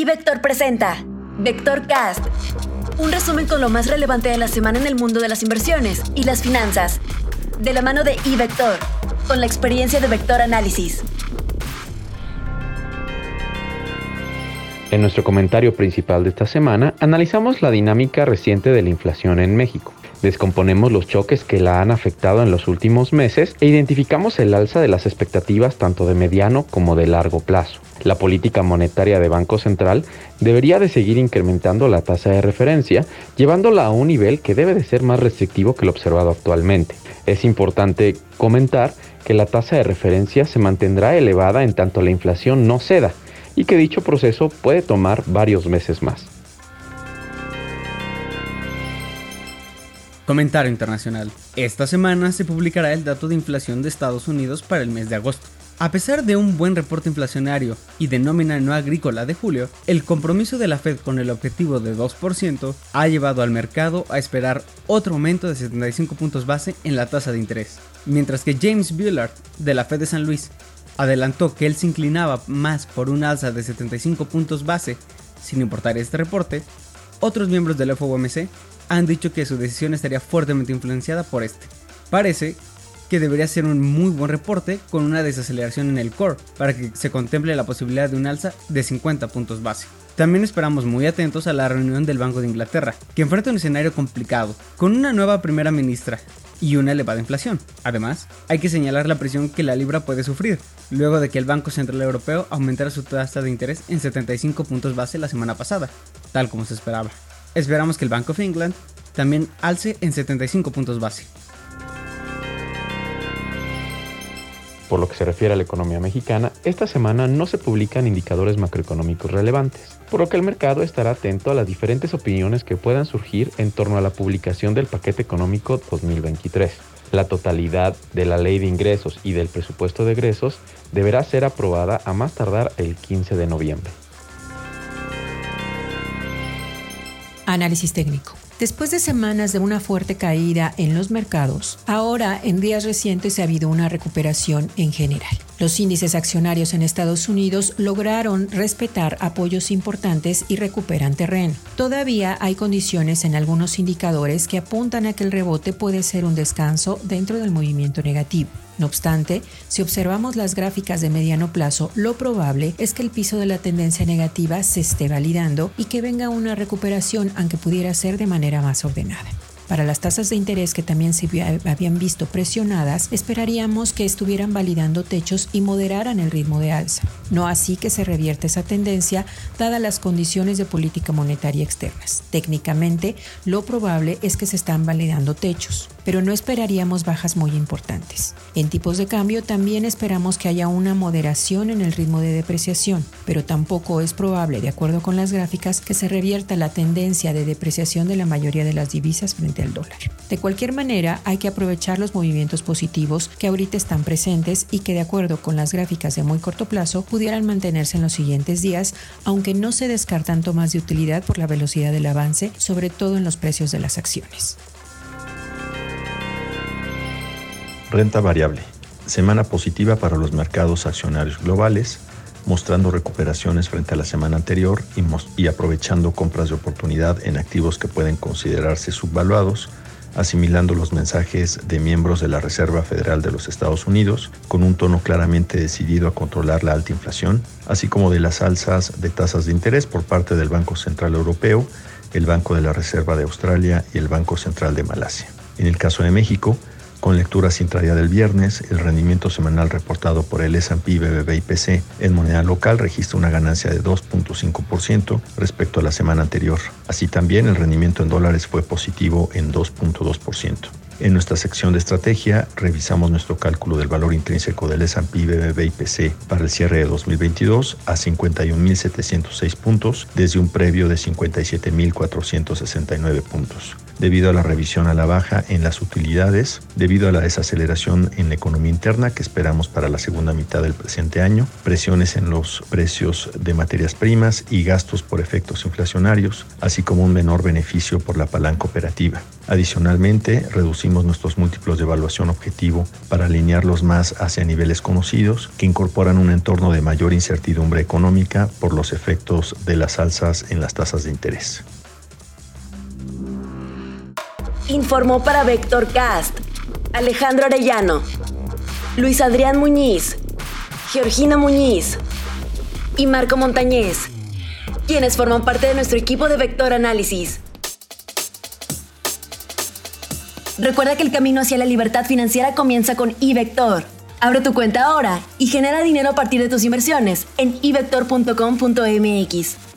iVector presenta VectorCast, un resumen con lo más relevante de la semana en el mundo de las inversiones y las finanzas, de la mano de iVector, con la experiencia de Vector Análisis. En nuestro comentario principal de esta semana, analizamos la dinámica reciente de la inflación en México. Descomponemos los choques que la han afectado en los últimos meses e identificamos el alza de las expectativas tanto de mediano como de largo plazo. La política monetaria de Banco Central debería de seguir incrementando la tasa de referencia, llevándola a un nivel que debe de ser más restrictivo que el observado actualmente. Es importante comentar que la tasa de referencia se mantendrá elevada en tanto la inflación no ceda y que dicho proceso puede tomar varios meses más. Comentario internacional. Esta semana se publicará el dato de inflación de Estados Unidos para el mes de agosto. A pesar de un buen reporte inflacionario y de nómina no agrícola de julio, el compromiso de la Fed con el objetivo de 2% ha llevado al mercado a esperar otro aumento de 75 puntos base en la tasa de interés, mientras que James Bullard, de la Fed de San Luis, adelantó que él se inclinaba más por una alza de 75 puntos base, sin importar este reporte. Otros miembros del FOMC han dicho que su decisión estaría fuertemente influenciada por este. Parece que debería ser un muy buen reporte con una desaceleración en el core para que se contemple la posibilidad de un alza de 50 puntos base. También esperamos muy atentos a la reunión del Banco de Inglaterra, que enfrenta un escenario complicado, con una nueva primera ministra y una elevada inflación. Además, hay que señalar la presión que la libra puede sufrir, luego de que el Banco Central Europeo aumentara su tasa de interés en 75 puntos base la semana pasada, tal como se esperaba. Esperamos que el Bank of England también alce en 75 puntos base. Por lo que se refiere a la economía mexicana, esta semana no se publican indicadores macroeconómicos relevantes, por lo que el mercado estará atento a las diferentes opiniones que puedan surgir en torno a la publicación del paquete económico 2023. La totalidad de la Ley de Ingresos y del Presupuesto de Egresos deberá ser aprobada a más tardar el 15 de noviembre. Análisis técnico. Después de semanas de una fuerte caída en los mercados, ahora en días recientes ha habido una recuperación en general. Los índices accionarios en Estados Unidos lograron respetar apoyos importantes y recuperan terreno. Todavía hay condiciones en algunos indicadores que apuntan a que el rebote puede ser un descanso dentro del movimiento negativo. No obstante, si observamos las gráficas de mediano plazo, lo probable es que el piso de la tendencia negativa se esté validando y que venga una recuperación, aunque pudiera ser de manera más ordenada. Para las tasas de interés que también se habían visto presionadas, esperaríamos que estuvieran validando techos y moderaran el ritmo de alza. No así que se revierte esa tendencia, dadas las condiciones de política monetaria externas. Técnicamente, lo probable es que se están validando techos, pero no esperaríamos bajas muy importantes. En tipos de cambio también esperamos que haya una moderación en el ritmo de depreciación, pero tampoco es probable, de acuerdo con las gráficas, que se revierta la tendencia de depreciación de la mayoría de las divisas frente al dólar. De cualquier manera, hay que aprovechar los movimientos positivos que ahorita están presentes y que, de acuerdo con las gráficas de muy corto plazo, pudieran mantenerse en los siguientes días, aunque no se descartan tomas de utilidad por la velocidad del avance, sobre todo en los precios de las acciones. Renta variable. Semana positiva para los mercados accionarios globales, mostrando recuperaciones frente a la semana anterior y aprovechando compras de oportunidad en activos que pueden considerarse subvaluados, asimilando los mensajes de miembros de la Reserva Federal de los Estados Unidos, con un tono claramente decidido a controlar la alta inflación, así como de las alzas de tasas de interés por parte del Banco Central Europeo, el Banco de la Reserva de Australia y el Banco Central de Malasia. En el caso de México, con lecturas intradía del viernes, el rendimiento semanal reportado por el S&P/BBIPC en moneda local registra una ganancia de 2.5% respecto a la semana anterior. Así también el rendimiento en dólares fue positivo en 2.2%. En nuestra sección de estrategia revisamos nuestro cálculo del valor intrínseco del S&P/BBIPC para el cierre de 2022 a 51.706 puntos desde un previo de 57.469 puntos. debido a la revisión a la baja en las utilidades, debido a la desaceleración en la economía interna que esperamos para la segunda mitad del presente año, presiones en los precios de materias primas y gastos por efectos inflacionarios, así como un menor beneficio por la palanca operativa. Adicionalmente, reducimos nuestros múltiplos de evaluación objetivo para alinearlos más hacia niveles conocidos que incorporan un entorno de mayor incertidumbre económica por los efectos de las alzas en las tasas de interés. Informó para VectorCast Alejandro Arellano, Luis Adrián Muñiz, Georgina Muñiz y Marco Montañez, quienes forman parte de nuestro equipo de Vector Análisis. Recuerda que el camino hacia la libertad financiera comienza con iVector. Abre tu cuenta ahora y genera dinero a partir de tus inversiones en iVector.com.mx.